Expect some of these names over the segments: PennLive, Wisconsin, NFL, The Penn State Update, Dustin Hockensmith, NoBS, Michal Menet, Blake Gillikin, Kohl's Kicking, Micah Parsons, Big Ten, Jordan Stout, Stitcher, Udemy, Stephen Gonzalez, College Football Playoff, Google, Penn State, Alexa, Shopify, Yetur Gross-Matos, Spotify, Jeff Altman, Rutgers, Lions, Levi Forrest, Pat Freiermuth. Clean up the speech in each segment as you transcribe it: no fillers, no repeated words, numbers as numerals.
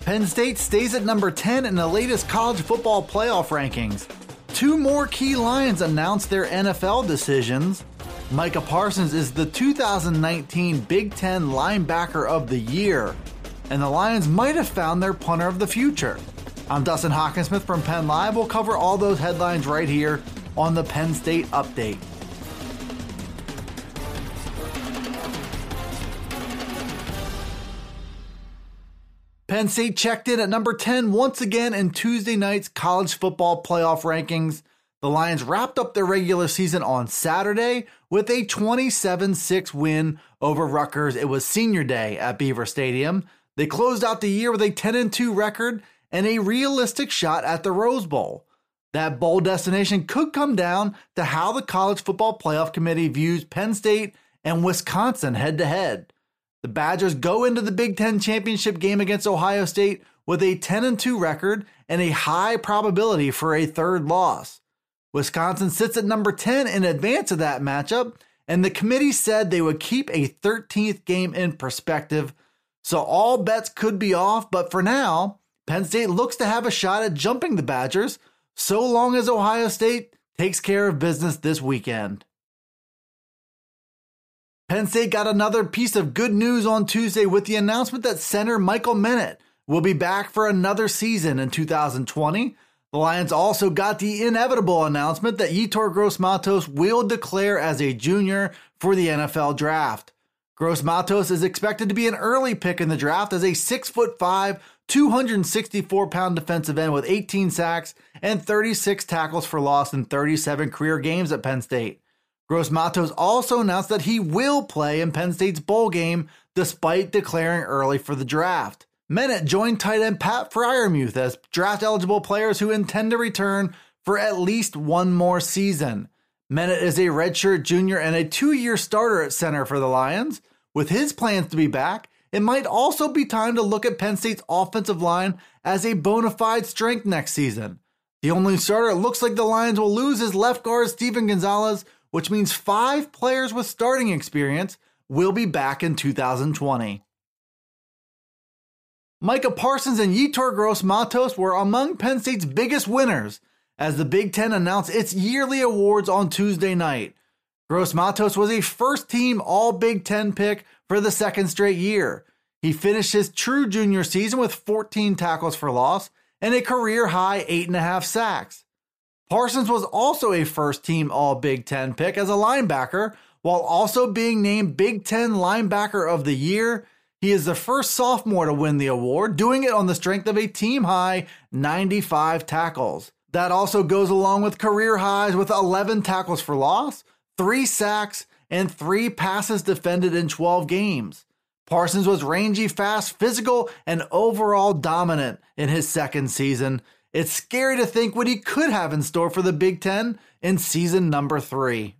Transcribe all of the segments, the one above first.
Penn State stays at number 10 in the latest college football playoff rankings. Two more key Lions announced their NFL decisions. Micah Parsons is the 2019 Big Ten Linebacker of the Year, and the Lions might have found their punter of the future. I'm Dustin Hockensmith from PennLive. We'll cover all those headlines right here on the Penn State Update. Penn State checked in at number 10 once again in Tuesday night's college football playoff rankings. The Lions wrapped up their regular season on Saturday with a 27-6 win over Rutgers. It was senior day at Beaver Stadium. They closed out the year with a 10-2 record and a realistic shot at the Rose Bowl. That bowl destination could come down to how the College Football Playoff Committee views Penn State and Wisconsin head-to-head. The Badgers go into the Big Ten championship game against Ohio State with a 10-2 record and a high probability for a third loss. Wisconsin sits at number 10 in advance of that matchup, and the committee said they would keep a 13th game in perspective, so all bets could be off, but for now, Penn State looks to have a shot at jumping the Badgers, so long as Ohio State takes care of business this weekend. Penn State got another piece of good news on Tuesday with the announcement that center Michal Menet will be back for another season in 2020. The Lions also got the inevitable announcement that Yetur Gross-Matos will declare as a junior for the NFL draft. Gross-Matos is expected to be an early pick in the draft as a 6'5", 264-pound defensive end with 18 sacks and 36 tackles for loss in 37 career games at Penn State. Gross-Matos also announced that he will play in Penn State's bowl game despite declaring early for the draft. Menet joined tight end Pat Freiermuth as draft-eligible players who intend to return for at least one more season. Menet is a redshirt junior and a 2-year starter at center for the Lions. With his plans to be back, it might also be time to look at Penn State's offensive line as a bona fide strength next season. The only starter it looks like the Lions will lose is left guard Stephen Gonzalez, which means 5 players with starting experience will be back in 2020. Micah Parsons and Yetur Gross-Matos were among Penn State's biggest winners as the Big Ten announced its yearly awards on Tuesday night. Gross-Matos was a first-team All-Big Ten pick for the second straight year. He finished his true junior season with 14 tackles for loss and a career-high 8.5 sacks. Parsons was also a first-team All-Big Ten pick as a linebacker, while also being named Big Ten Linebacker of the Year. He is the first sophomore to win the award, doing it on the strength of a team-high 95 tackles. That also goes along with career highs with 11 tackles for loss, 3 sacks, and 3 passes defended in 12 games. Parsons was rangy, fast, physical, and overall dominant in his second season. It's scary to think what he could have in store for the Big Ten in season number 3.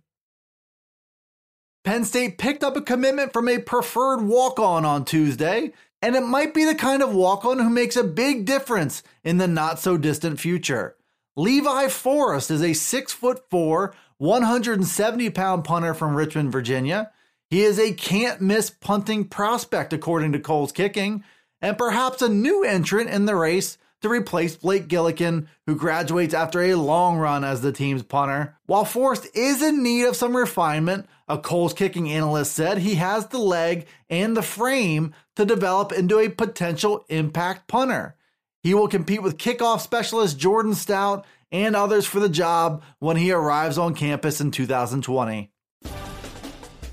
Penn State picked up a commitment from a preferred walk-on on Tuesday, and it might be the kind of walk-on who makes a big difference in the not-so-distant future. Levi Forrest is a 6'4", 170-pound punter from Richmond, Virginia. He is a can't-miss punting prospect, according to Kohl's Kicking, and perhaps a new entrant in the race to replace Blake Gillikin, who graduates after a long run as the team's punter. While Forrest is in need of some refinement, a Kohl's Kicking analyst said he has the leg and the frame to develop into a potential impact punter. He will compete with kickoff specialist Jordan Stout and others for the job when he arrives on campus in 2020.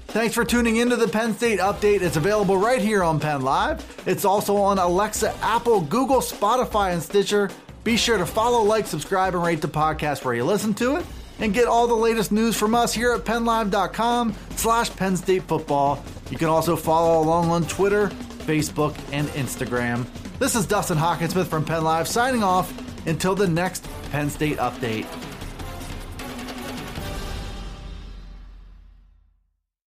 Thanks for tuning into the Penn State Update. It's available right here on PennLive. It's also on Alexa, Apple, Google, Spotify, and Stitcher. Be sure to follow, like, subscribe, and rate the podcast where you listen to it. And get all the latest news from us here at PennLive.com/Penn State Football. You can also follow along on Twitter Facebook, and Instagram. This is Dustin Hockensmith from PennLive signing off until the next Penn State Update.